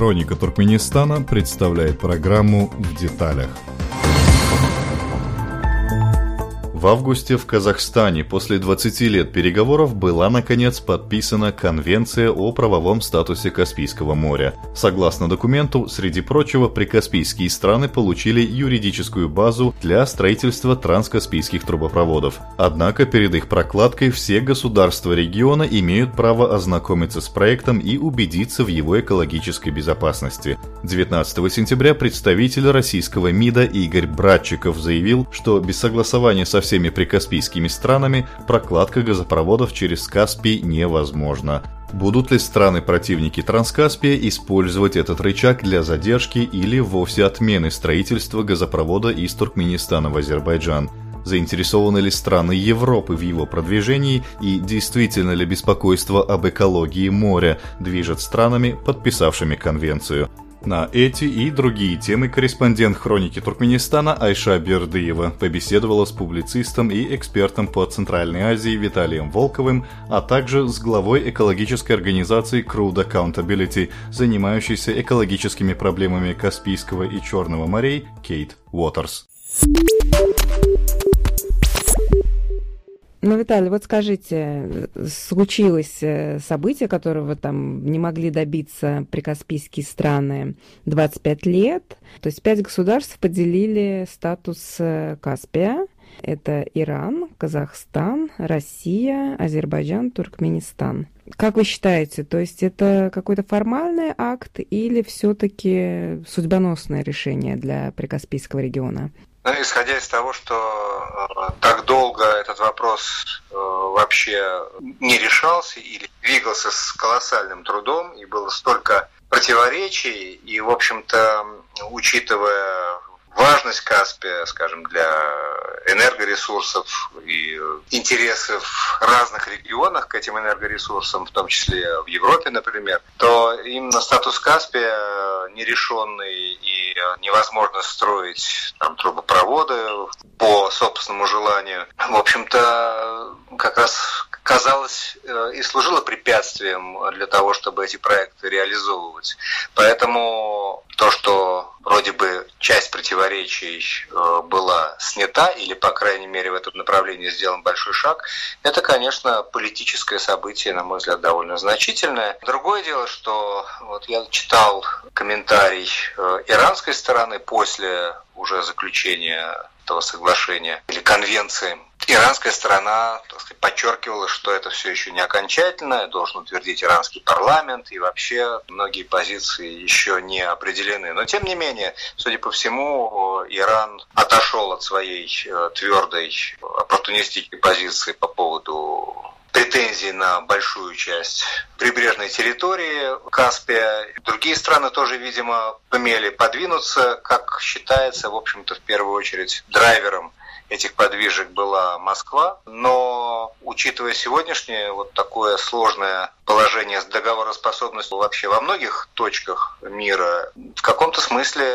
Хроника Туркменистана представляет программу «В деталях». В августе в Казахстане после 20 лет переговоров была, наконец, подписана Конвенция о правовом статусе Каспийского моря. Согласно документу, среди прочего, прикаспийские страны получили юридическую базу для строительства транскаспийских трубопроводов. Однако перед их прокладкой все государства региона имеют право ознакомиться с проектом и убедиться в его экологической безопасности. 19 сентября представитель российского МИДа Игорь Братчиков заявил, что без согласования со всеми прикаспийскими странами прокладка газопроводов через Каспий невозможна. Будут ли страны-противники Транскаспия использовать этот рычаг для задержки или вовсе отмены строительства газопровода из Туркменистана в Азербайджан? Заинтересованы ли страны Европы в его продвижении и действительно ли беспокойство об экологии моря движет странами, подписавшими конвенцию? На эти и другие темы корреспондент «Хроники Туркменистана» Айша Бердыева побеседовала с публицистом и экспертом по Центральной Азии Виталием Волковым, а также с главой экологической организации Crude Accountability, занимающейся экологическими проблемами Каспийского и Черного морей, Кейт Уоттерс. Ну, Виталий, вот скажите, случилось событие, которого там не могли добиться прикаспийские страны 25 лет. То есть 5 государств поделили статус Каспия. Это Иран, Казахстан, Россия, Азербайджан, Туркменистан. Как вы считаете, то есть это какой-то формальный акт или все-таки судьбоносное решение для прикаспийского региона? Ну, исходя из того, что так долго этот вопрос вообще не решался или двигался с колоссальным трудом, и было столько противоречий, и, в общем-то, учитывая важность Каспия, скажем, для энергоресурсов и интересы в разных регионах к этим энергоресурсам, в том числе в Европе, например, то именно статус Каспия нерешенный и невозможно строить там трубопроводы по собственному желанию, в общем-то, как раз казалось и служило препятствием для того, чтобы эти проекты реализовывать. Поэтому то, что вроде бы часть противоречий была снята, или, по крайней мере, в этом направлении сделан большой шаг, это, конечно, политическое событие, на мой взгляд, довольно значительное. Другое дело, что вот я читал комментарий иранской стороны после уже заключения этого соглашения или конвенции. Иранская сторона, так сказать, подчеркивала, что это все еще не окончательно, должен утвердить иранский парламент, и вообще многие позиции еще не определены. Но тем не менее, судя по всему, Иран отошел от своей твердой оппортунистической позиции по поводу претензий на большую часть прибрежной территории Каспия. Другие страны тоже, видимо, сумели подвинуться, как считается, в общем-то, в первую очередь драйвером этих подвижек была Москва, но, учитывая сегодняшнее вот такое сложное положение с договороспособностью вообще во многих точках мира, в каком-то смысле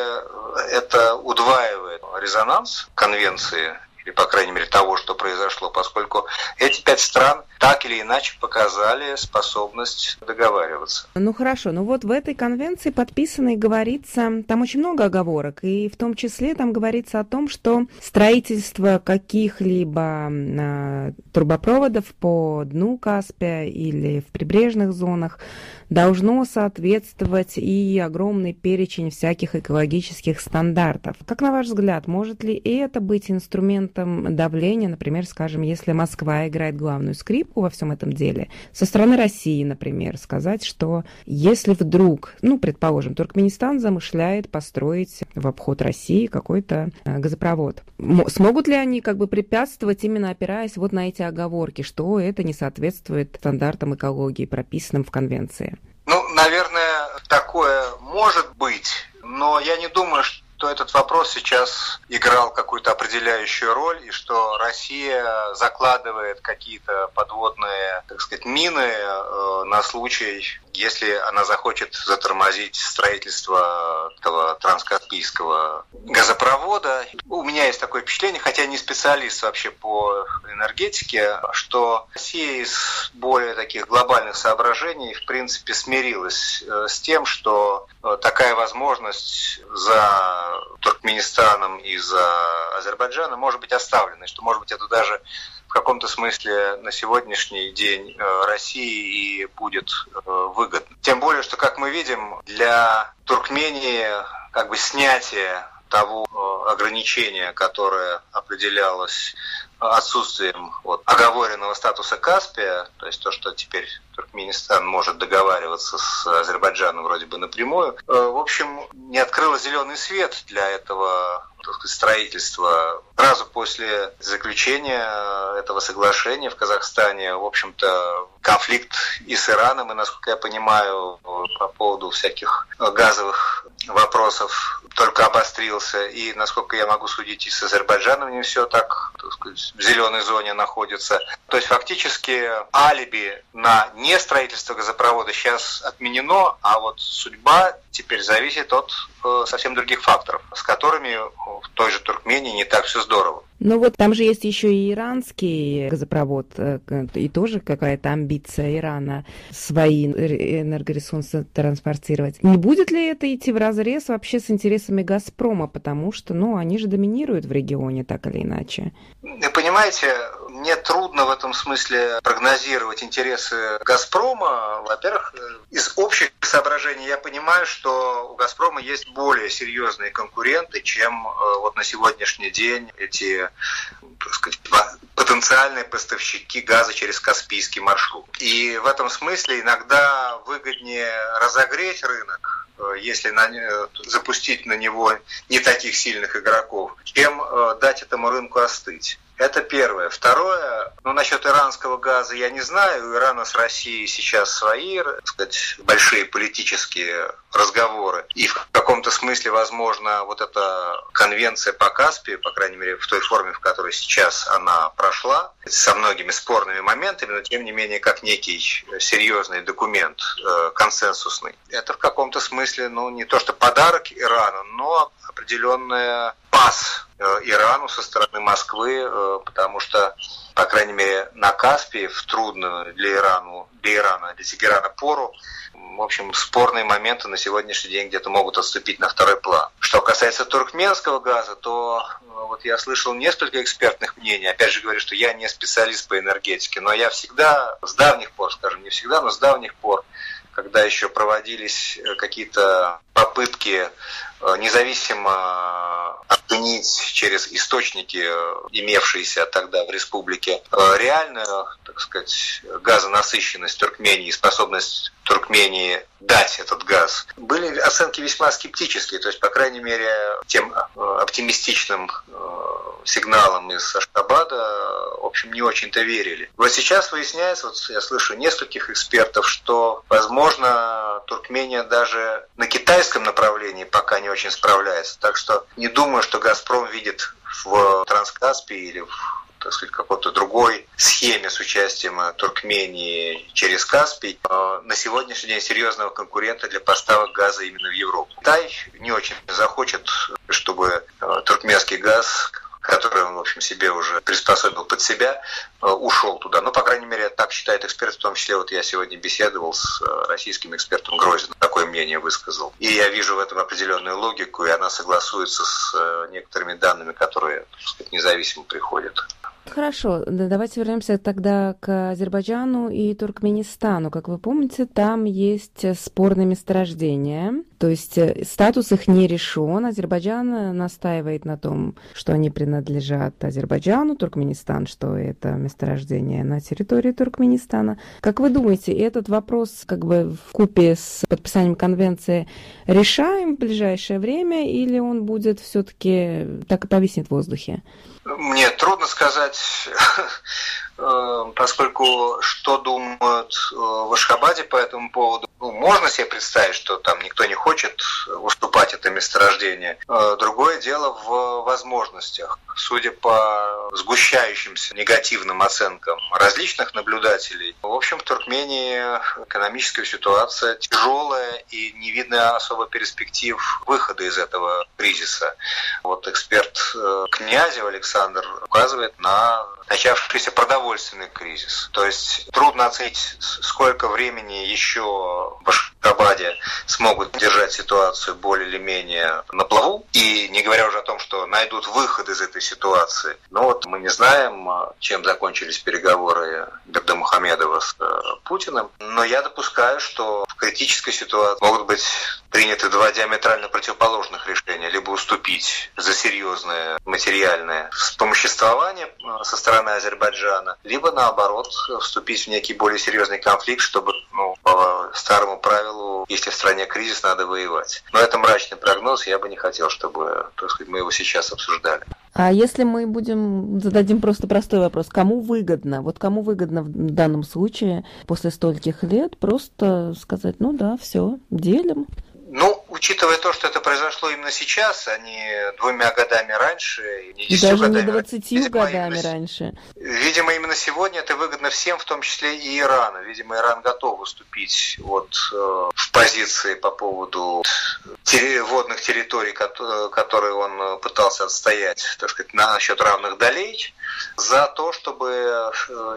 это удваивает резонанс конвенции, или, по крайней мере, того, что произошло, поскольку эти 5 стран так или иначе показали способность договариваться. Ну хорошо, но вот в этой конвенции подписанной говорится, там очень много оговорок, и в том числе там говорится о том, что строительство каких-либо трубопроводов по дну Каспия или в прибрежных зонах должно соответствовать и огромный перечень всяких экологических стандартов. Как на ваш взгляд, может ли это быть инструментом давления, например, скажем, если Москва играет главную скрипку во всем этом деле, со стороны России, например, сказать, что если вдруг, предположим, Туркменистан замышляет построить в обход России какой-то газопровод, смогут ли они препятствовать, именно опираясь вот на эти оговорки, что это не соответствует стандартам экологии, прописанным в конвенции? Наверное, такое может быть, но я не думаю, что этот вопрос сейчас играл какую-то определяющую роль, и что Россия закладывает какие-то подводные, мины на случай, если она захочет затормозить строительство этого транскаспийского газопровода. У меня есть такое впечатление, хотя я не специалист вообще по энергетике, что Россия из более таких глобальных соображений, в принципе, смирилась с тем, что такая возможность за Туркменистаном и за Азербайджаном может быть оставлена, что, может быть, это даже в каком-то смысле на сегодняшний день России и будет выгодно. Тем более, что, как мы видим, для Туркмении как бы снятие того ограничения, которое определялось отсутствием оговоренного статуса Каспия, то есть то, что теперь Туркменистан может договариваться с Азербайджаном вроде бы напрямую, в общем, не открыло зеленый свет для этого строительства. Сразу после заключения этого соглашения в Казахстане, в общем-то, конфликт и с Ираном, и, насколько я понимаю, по поводу всяких газовых вопросов только обострился, и, насколько я могу судить, и с Азербайджаном не все так, так сказать, в зеленой зоне находится. То есть фактически алиби на не строительство газопровода сейчас отменено, а вот судьба теперь зависит от совсем других факторов, с которыми в той же Туркмении не так все здорово. Но вот там же есть еще и иранский газопровод, и тоже какая-то амбиция Ирана свои энергоресурсы транспортировать. Не будет ли это идти вразрез вообще с интересами «Газпрома», потому что, они же доминируют в регионе так или иначе? Вы понимаете, мне трудно в этом смысле прогнозировать интересы «Газпрома». Во-первых, из общих соображений я понимаю, что у «Газпрома» есть более серьезные конкуренты, чем на сегодняшний день эти потенциальные поставщики газа через Каспийский маршрут. И в этом смысле иногда выгоднее разогреть рынок, если запустить на него не таких сильных игроков, чем дать этому рынку остыть. Это первое. Второе, насчет иранского газа я не знаю. У Ирана с Россией сейчас свои, так сказать, большие политические разговоры. И в каком-то смысле, возможно, эта конвенция по Каспию, по крайней мере, в той форме, в которой сейчас она прошла, со многими спорными моментами, но тем не менее, как некий серьезный документ, консенсусный. Это в каком-то смысле, не то что подарок Ирану, но определенная пас Ирану со стороны Москвы, потому что, по крайней мере, на Каспии в трудную для Тегерана пору, в общем, спорные моменты на сегодняшний день где-то могут отступить на второй план. Что касается туркменского газа, то я слышал несколько экспертных мнений. Опять же говорю, что я не специалист по энергетике, но я всегда, с давних пор, скажем, не всегда, но с давних пор, когда еще проводились какие-то попытки независимо оценить через источники, имевшиеся тогда в республике, реальную, так сказать, газонасыщенность Туркмении, способность Туркмении дать этот газ. Были оценки весьма скептические, то есть, по крайней мере, тем оптимистичным сигналам из Ашхабада, в общем, не очень-то верили. Сейчас выясняется, я слышу нескольких экспертов, что, возможно, Туркмения даже на китайском направлении пока не очень справляется. Так что не думаю, что «Газпром» видит в Транскаспии или в, так сказать, какой-то другой схеме с участием Туркмении через Каспий на сегодняшний день серьезного конкурента для поставок газа именно в Европу. Китай не очень захочет, чтобы туркменский газ, который он, в общем, себе уже приспособил под себя, ушел туда. По крайней мере, так считает эксперт, в том числе, я сегодня беседовал с российским экспертом Грозином, такое мнение высказал. И я вижу в этом определенную логику, и она согласуется с некоторыми данными, которые, так сказать, независимо приходят. Хорошо, давайте вернемся тогда к Азербайджану и Туркменистану. Как вы помните, там есть спорные месторождения, то есть статус их не решен. Азербайджан настаивает на том, что они принадлежат Азербайджану, Туркменистан, что это месторождение на территории Туркменистана. Как вы думаете, этот вопрос вкупе с подписанием конвенции решаем в ближайшее время, или он будет все-таки так и повиснет в воздухе? Мне трудно сказать, поскольку что думают в Ашхабаде по этому поводу. Можно себе представить, что там никто не хочет уступать это месторождение. Другое дело в возможностях. Судя по сгущающимся негативным оценкам различных наблюдателей, в общем, в Туркмении экономическая ситуация тяжелая и не видно особо перспектив выхода из этого кризиса. Эксперт Князев Александр указывает на начавшийся продовольствие продовольственный кризис. То есть трудно оценить, сколько времени еще в Башкабаде смогут держать ситуацию более или менее на плаву. И не говоря уже о том, что найдут выход из этой ситуации. Но вот мы не знаем, чем закончились переговоры Бердымухамедова с Путиным. Но я допускаю, что в критической ситуации могут быть приняты два диаметрально противоположных решения. Либо уступить за серьезное материальное вспомоществование со стороны Азербайджана, либо наоборот вступить в некий более серьезный конфликт, чтобы, по старому правилу, если в стране кризис, надо воевать. Но это мрачный прогноз, я бы не хотел, чтобы, так сказать, мы его сейчас обсуждали. А если мы зададим просто простой вопрос, кому выгодно? Вот кому выгодно в данном случае после стольких лет просто сказать, все, делим? Учитывая то, что это произошло именно сейчас, а не 2 годами раньше, не 10 годами раньше. Даже не 20 годами раньше. Видимо, именно сегодня это выгодно всем, в том числе и Ирану. Видимо, Иран готов уступить в позиции по поводу водных территорий, которые он пытался отстоять, так сказать, насчет равных долей, за то, чтобы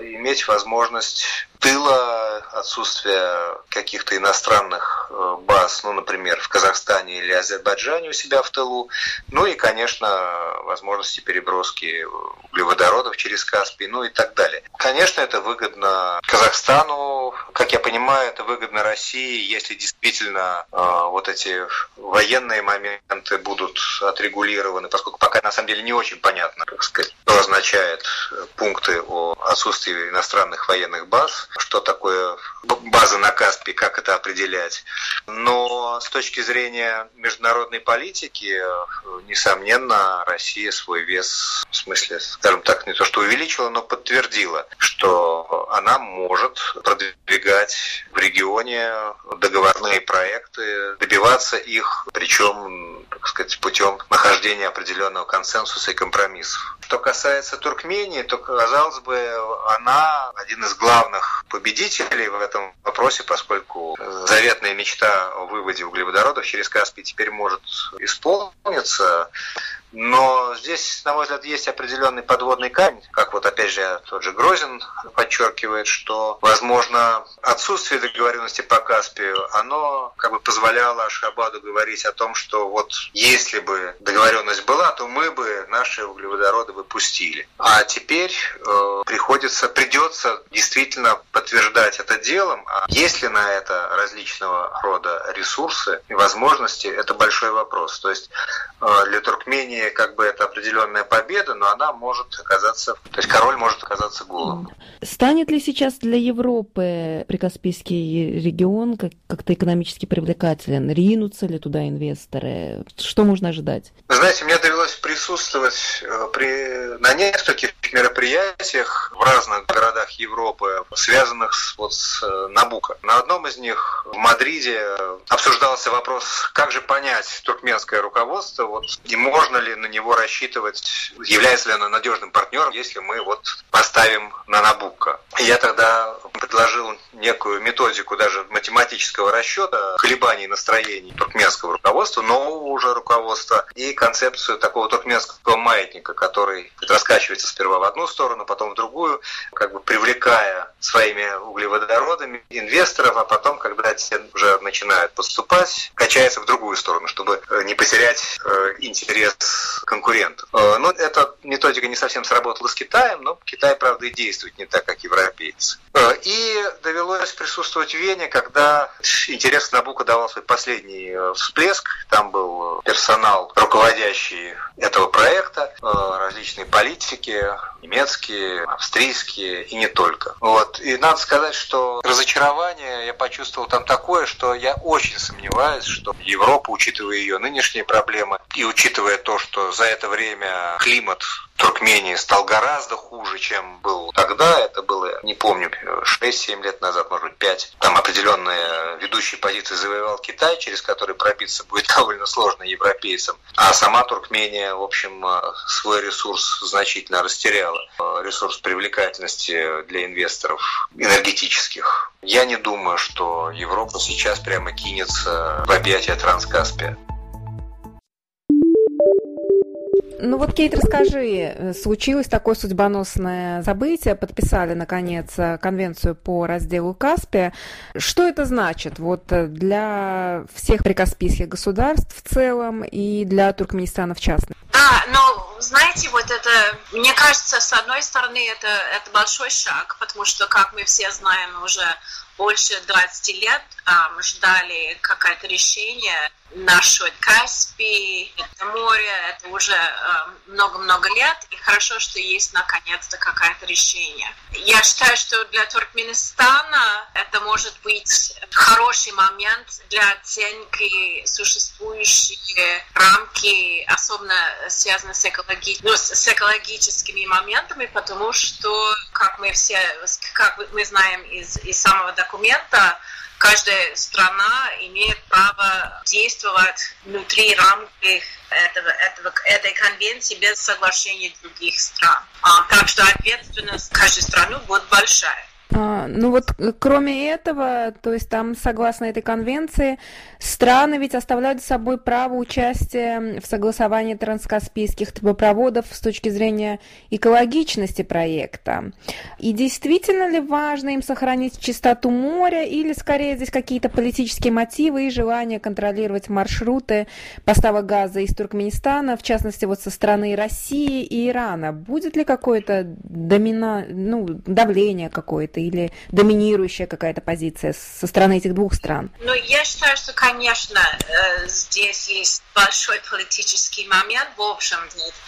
иметь возможность тыла, отсутствие каких-то иностранных баз, например, в Казахстане или Азербайджане у себя в тылу, и, конечно, возможности переброски углеводородов через Каспий, и так далее. Конечно, это выгодно Казахстану, как я понимаю, это выгодно России, если действительно эти военные моменты будут отрегулированы, поскольку пока, на самом деле, не очень понятно, так сказать, что означают пункты о отсутствии иностранных военных баз, что такое база на Каспии, как это определять. Но с точки зрения международной политики, несомненно, Россия свой вес, в смысле, скажем так, не то что увеличила, но подтвердила, что она может продвигать в регионе договорные проекты, добиваться их, причем, так сказать, путем нахождения определенного консенсуса и компромиссов. Что касается Туркмении, то, казалось бы, она один из главных победителей в этом вопросе, поскольку заветная мечта о выводе углеводородов через Каспий теперь может исполниться. Но здесь, на мой взгляд, есть определенный подводный камень, как опять же тот же Грозин подчеркивает, что, возможно, отсутствие договоренности по Каспию, оно позволяло Ашхабаду говорить о том, что если бы договоренность была, то мы бы наши углеводороды выпустили. А теперь придется действительно подтверждать это делом. А есть ли на это различного рода ресурсы и возможности, это большой вопрос. То есть для Туркмении это определенная победа, но она может оказаться, то есть король может оказаться голым. Станет ли сейчас для Европы прикаспийский регион как-то экономически привлекателен? Ринутся ли туда инвесторы? Что можно ожидать? Знаете, мне довелось присутствовать на нескольких мероприятиях в разных городах Европы, связанных с Набукко. На одном из них в Мадриде обсуждался вопрос, как же понять туркменское руководство, и можно ли на него рассчитывать, является ли оно надежным партнером, если мы поставим на Набукко. Я тогда предложил некую методику даже математического расчета колебаний настроений туркменского руководства, нового уже руководства, и концепцию такого туркменского маятника, который раскачивается сперва в одну сторону, потом в другую, привлекая своими углеводородами инвесторов, а потом, когда те уже начинают подступать, качается в другую сторону, чтобы не потерять интерес конкурентов. Но эта методика не совсем сработала с Китаем, но Китай, правда, и действует не так, как европейцы. И довелось присутствовать в Вене, когда интерес к Набукко давал свой последний всплеск. Там был персонал, руководящий этого проекта, различные политики, немецкие, австрийские и не только. И надо сказать, что разочарование я почувствовал там такое, что я очень сомневаюсь, что Европа, учитывая ее нынешние проблемы и учитывая то, что за это время климат Туркмении стал гораздо хуже, чем был тогда. Это было, не помню, 6-7 лет назад, может быть, 5. Там определенные ведущие позиции завоевал Китай, через который пробиться будет довольно сложно европейцам. А сама Туркмения, в общем, свой ресурс значительно растеряла. Ресурс привлекательности для инвесторов энергетических. Я не думаю, что Европа сейчас прямо кинется в объятия Транскаспия. Ну вот, Кейт, расскажи, случилось такое судьбоносное событие, подписали, наконец, конвенцию по разделу Каспия. Что это значит вот для всех прикаспийских государств в целом и для Туркменистана в частности? Да, но, знаете, вот это, мне кажется, с одной стороны, это большой шаг, потому что, как мы все знаем, уже больше 20 лет ждали какое-то решение насчет Каспий, это море, это уже много-много лет, и хорошо, что есть наконец-то какое-то решение. Я считаю, что для Туркменистана это может быть хороший момент для оценки существующих рамки, особенно связанных с экологическими моментами, потому что, как мы знаем из самого документа, каждая страна имеет право действовать внутри рамки этой конвенции без соглашения других стран. Так что ответственность каждой страны будет большая. Ну вот, кроме этого, то есть там, согласно этой конвенции, страны ведь оставляют за собой право участия в согласовании транскаспийских трубопроводов с точки зрения экологичности проекта. И действительно ли важно им сохранить чистоту моря, или скорее здесь какие-то политические мотивы и желание контролировать маршруты поставок газа из Туркменистана, в частности, вот со стороны России и Ирана? Будет ли какое-то давление какое-то? Или доминирующая какая-то позиция со стороны этих двух стран? Ну, я считаю, что, конечно, здесь есть большой политический момент, в общем,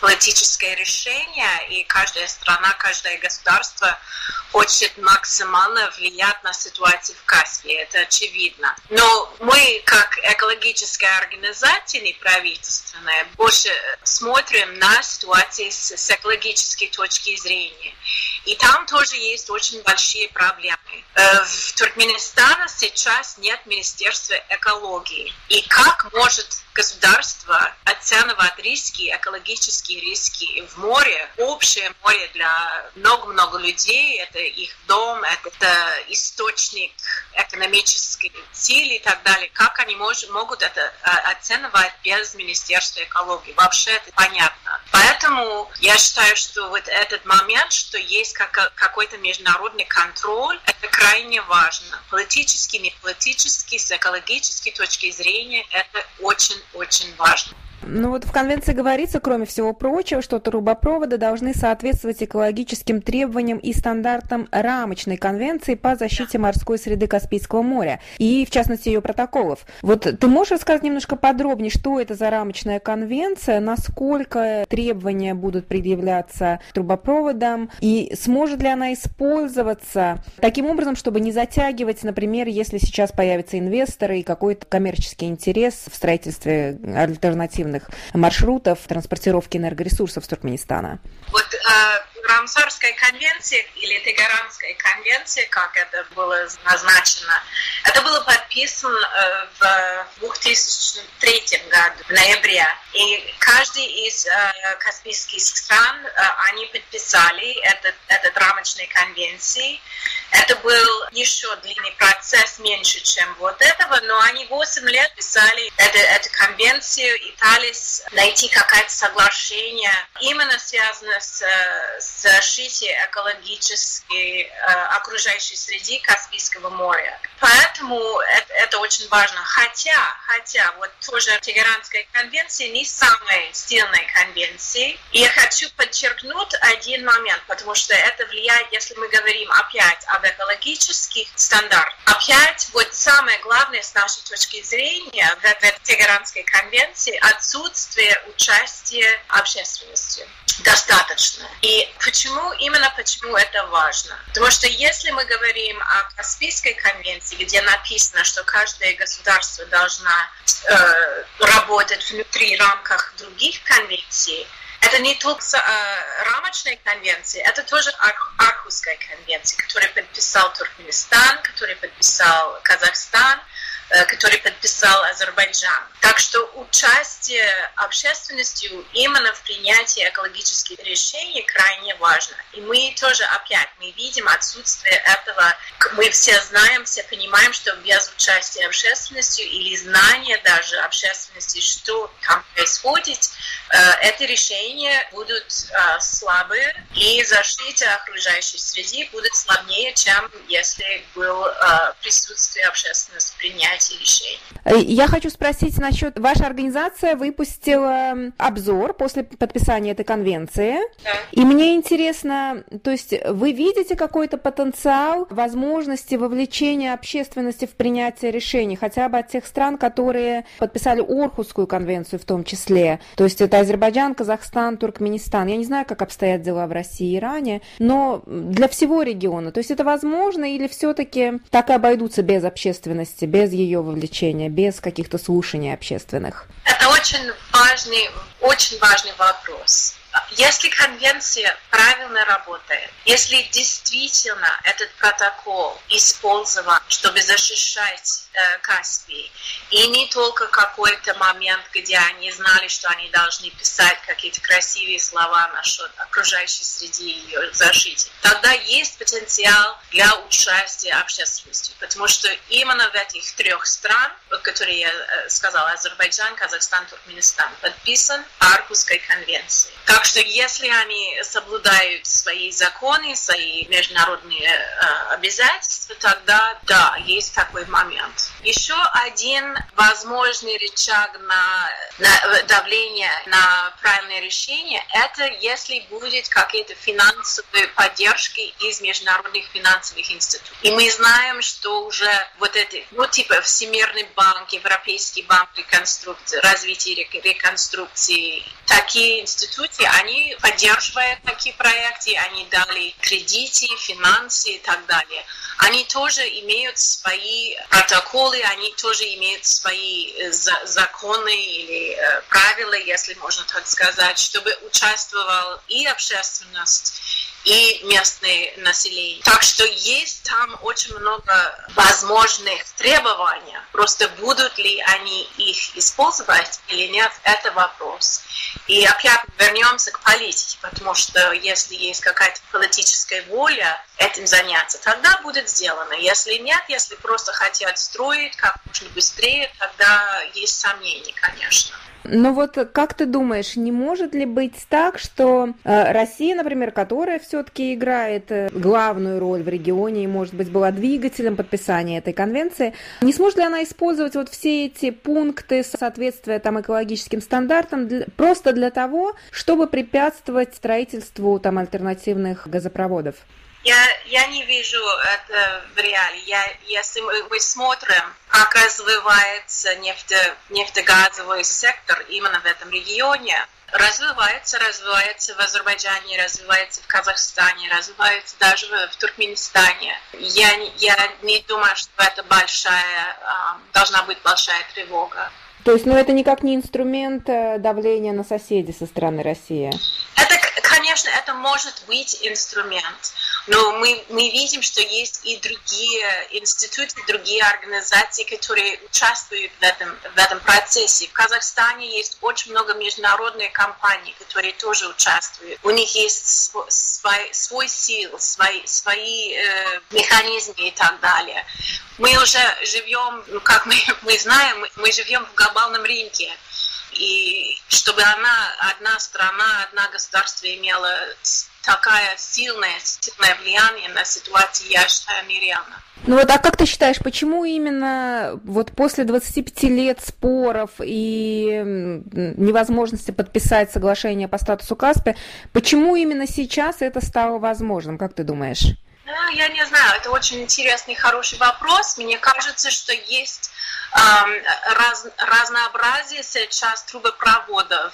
политическое решение, и каждая страна, каждое государство хочет максимально влиять на ситуацию в Каспии, это очевидно. Но мы, как экологическая организация неправительственная, больше смотрим на ситуацию с экологической точки зрения. И там тоже есть очень большие проблемы. В Туркменистане сейчас нет Министерства экологии. И как может государство оценивать риски, экологические риски в море, общее море для много-много людей, это их дом, это источник экономической силы и так далее. Как они могут это оценивать без Министерства экологии? Вообще это понятно. Поэтому я считаю, что вот этот момент, что есть какой-то международный контроль, это крайне важно. Политически, не политически, с экологической точки зрения это очень-очень важно. Ну вот в конвенции говорится, кроме всего прочего, что трубопроводы должны соответствовать экологическим требованиям и стандартам рамочной конвенции по защите морской среды Каспийского моря и, в частности, ее протоколов. Вот ты можешь рассказать немножко подробнее, что это за рамочная конвенция, насколько требования будут предъявляться трубопроводам и сможет ли она использоваться таким образом, чтобы не затягивать, например, если сейчас появятся инвесторы и какой-то коммерческий интерес в строительстве альтернативных маршрутов транспортировки энергоресурсов с Туркменистана? Вот Рамсарская конвенция или Тегеранская конвенция, как это было назначено, это было подписано в 2003 году, в ноябре. И каждый из каспийских стран, они подписали этот рамочный конвенции. Это был еще длинный процесс, меньше, чем вот этого, но они 8 лет писали эту конвенцию и пытались найти какое-то соглашение, именно связанное с защитой экологической окружающей среды Каспийского моря. Поэтому это очень важно. Хотя вот тоже Тегеранская конвенция не самая сильная конвенция. И я хочу подчеркнуть один момент, потому что это влияет, если мы говорим опять об экологических стандартах. Опять вот самое главное с нашей точки зрения в Тегеранской конвенции отсутствие участия общественности. Достаточно. И почему это важно? Потому что если мы говорим о Каспийской конвенции, где написано, что каждое государство должно работать внутри рамках других конвенций, это не только рамочная конвенция, это тоже Орхусская конвенция, которую подписал Туркменистан, которую подписал Казахстан, который подписал Азербайджан. Так что участие общественности именно в принятии экологических решений крайне важно. И мы тоже опять, мы видим отсутствие этого. Мы все знаем, все понимаем, что без участия общественности или знания даже общественности, что там происходит, эти решения будут слабые, и защита окружающей среды будет слабнее, чем если было присутствие общественности в принятии решений. Я хочу спросить насчет... Ваша организация выпустила обзор после подписания этой конвенции. Да. И мне интересно, то есть вы видите какой-то потенциал возможности вовлечения общественности в принятие решений, хотя бы от тех стран, которые подписали Орхусскую конвенцию в том числе. То есть это Азербайджан, Казахстан, Туркменистан. Я не знаю, как обстоят дела в России и Иране, но для всего региона. То есть это возможно или все-таки так и обойдутся без общественности, без ее вовлечения, без каких-то слушаний общественных? Это очень важный вопрос. Если конвенция правильно работает, если действительно этот протокол использован, чтобы защищать Каспий, и не только какой-то момент, где они знали, что они должны писать какие-то красивые слова насчет окружающей среды и ее защиты, тогда есть потенциал для участия общественности. Потому что именно в этих трех странах, которые я сказала, Азербайджан, Казахстан, Туркменистан, подписан Орхусской конвенцией. Так что если они соблюдают свои законы, свои международные обязательства, тогда да, есть такой момент. Еще один возможный рычаг на давление на правильное решение – это если будет какие-то финансовые поддержки из международных финансовых институтов. И мы знаем, что уже вот эти, типа Всемирный банк, Европейский банк реконструкции, развития реконструкции, такие институты, они поддерживают такие проекты, они дали кредиты, финансы и так далее. Они тоже имеют свои протоколы, они тоже имеют свои законы или правила, если можно так сказать, чтобы участвовала и общественность, и местное население. Так что есть там очень много возможных требований. Просто будут ли они их использовать или нет, это вопрос. И опять вернемся к политике, потому что если есть какая-то политическая воля этим заняться, тогда будет сделано. Если нет, если просто хотят строить как можно быстрее, тогда есть сомнения, конечно. Ну вот как ты думаешь, не может ли быть так, что Россия, например, которая все-таки играет главную роль в регионе и, может быть, была двигателем подписания этой конвенции, не сможет ли она использовать вот все эти пункты соответствия там экологическим стандартам просто для того, чтобы препятствовать строительству там альтернативных газопроводов? Я не вижу это в реале. Если мы смотрим, как развивается нефтегазовый сектор именно в этом регионе, развивается в Азербайджане, развивается в Казахстане, развивается даже в Туркменистане. Я не думаю, что это должна быть большая тревога. То есть, это никак не инструмент давления на соседей со стороны России? Конечно, это может быть инструмент, но мы видим, что есть и другие институты, другие организации, которые участвуют в этом процессе. В Казахстане есть очень много международных компаний, которые тоже участвуют. У них есть свой сил, свои механизмы и так далее. Мы уже живем, как мы знаем, мы живем в глобальном рынке. И чтобы одна страна, одна государство имела такое сильное влияние на ситуацию, я считаю, нереально. А как ты считаешь, почему именно после 25 лет споров и невозможности подписать соглашение по статусу Каспия, почему именно сейчас это стало возможным, как ты думаешь? Я не знаю, это очень интересный, хороший вопрос. Мне кажется, что есть разнообразие сейчас трубопроводов.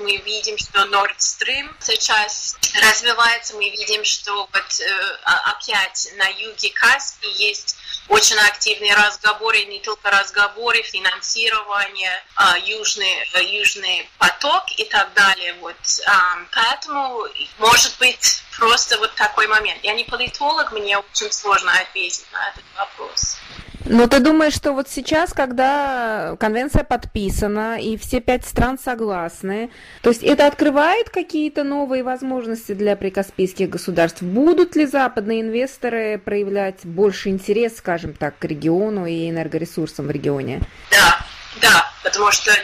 Мы видим, что Nord Stream сейчас развивается, мы видим, что опять на юге Каспия есть очень активные разговоры, не только разговоры, финансирование, южный поток и так далее. Вот. Поэтому, может быть, просто вот такой момент. Я не политолог, мне очень сложно ответить на этот вопрос. Но ты думаешь, что вот сейчас, когда конвенция подписана и все 5 стран согласны, то есть это открывает какие-то новые возможности для прикаспийских государств? Будут ли западные инвесторы проявлять больше интерес, скажем так, к региону и энергоресурсам в регионе? Да, потому что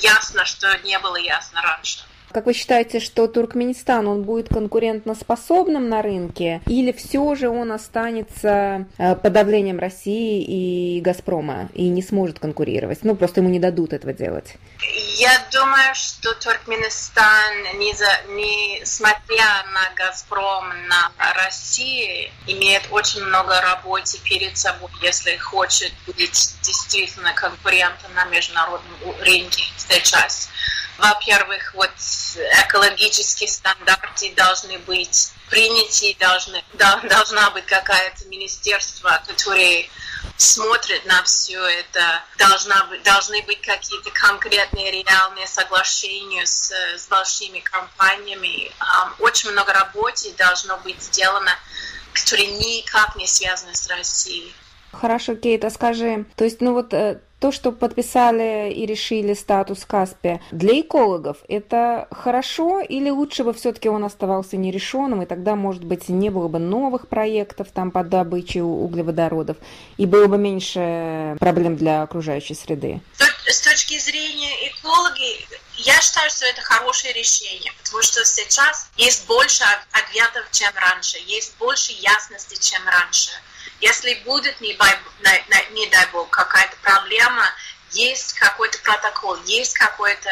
ясно, что не было ясно раньше. Как вы считаете, что Туркменистан, он будет конкурентоспособным на рынке, или все же он останется под давлением России и Газпрома и не сможет конкурировать? Ну, просто ему не дадут этого делать. Я думаю, что Туркменистан, несмотря на Газпром, на Россию, имеет очень много работы перед собой, если хочет быть действительно конкурентом на международном рынке сейчас. Во-первых, вот экологические стандарты должны быть приняты, должна быть какое-то министерство, которое смотрит на все это, должны быть какие-то конкретные реальные соглашения с большими компаниями. Очень много работы должно быть сделано, которые никак не связаны с Россией. Хорошо, Кейт, а скажи, то есть, то, что подписали и решили статус Каспия, для экологов это хорошо или лучше бы все-таки он оставался нерешенным, и тогда, может быть, не было бы новых проектов там по добыче углеводородов, и было бы меньше проблем для окружающей среды? С точки зрения экологии, я считаю, что это хорошее решение, потому что сейчас есть больше ответов, чем раньше, есть больше ясности, чем раньше. Если будет, не дай бог, какая-то проблема, есть какой-то протокол, есть какой-то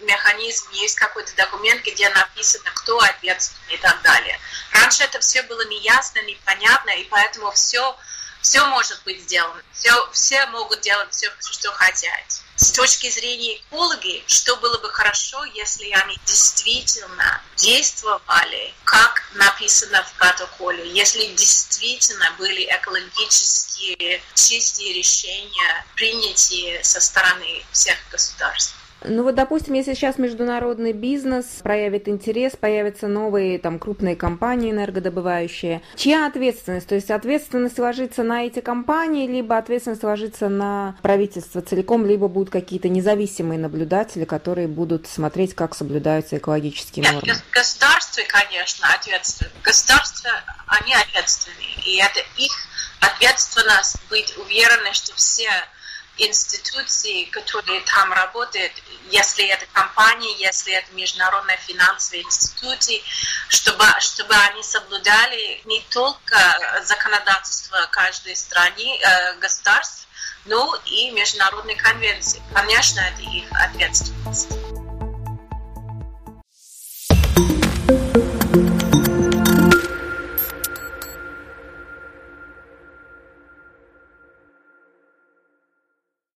механизм, есть какой-то документ, где написано, кто ответственный и так далее. Раньше это все было неясно, непонятно, и поэтому все может быть сделано, все могут делать все, что хотят. С точки зрения экологии, что было бы хорошо, если они действительно действовали, как написано в протоколе, если действительно были экологически чистые решения, принятые со стороны всех государств. Допустим, если сейчас международный бизнес проявит интерес, появятся новые крупные компании энергодобывающие, чья ответственность? То есть ответственность ложится на эти компании, либо ответственность ложится на правительство целиком, либо будут какие-то независимые наблюдатели, которые будут смотреть, как соблюдаются экологические нормы? Нет, государство, конечно, ответственны. Государство, они ответственны. И это их ответственность быть уверены, что все институции, которые там работают, если это компании, если это международные финансовые институты, чтобы они соблюдали не только законодательство каждой страны, государств, но и международные конвенции. Конечно, это их ответственность.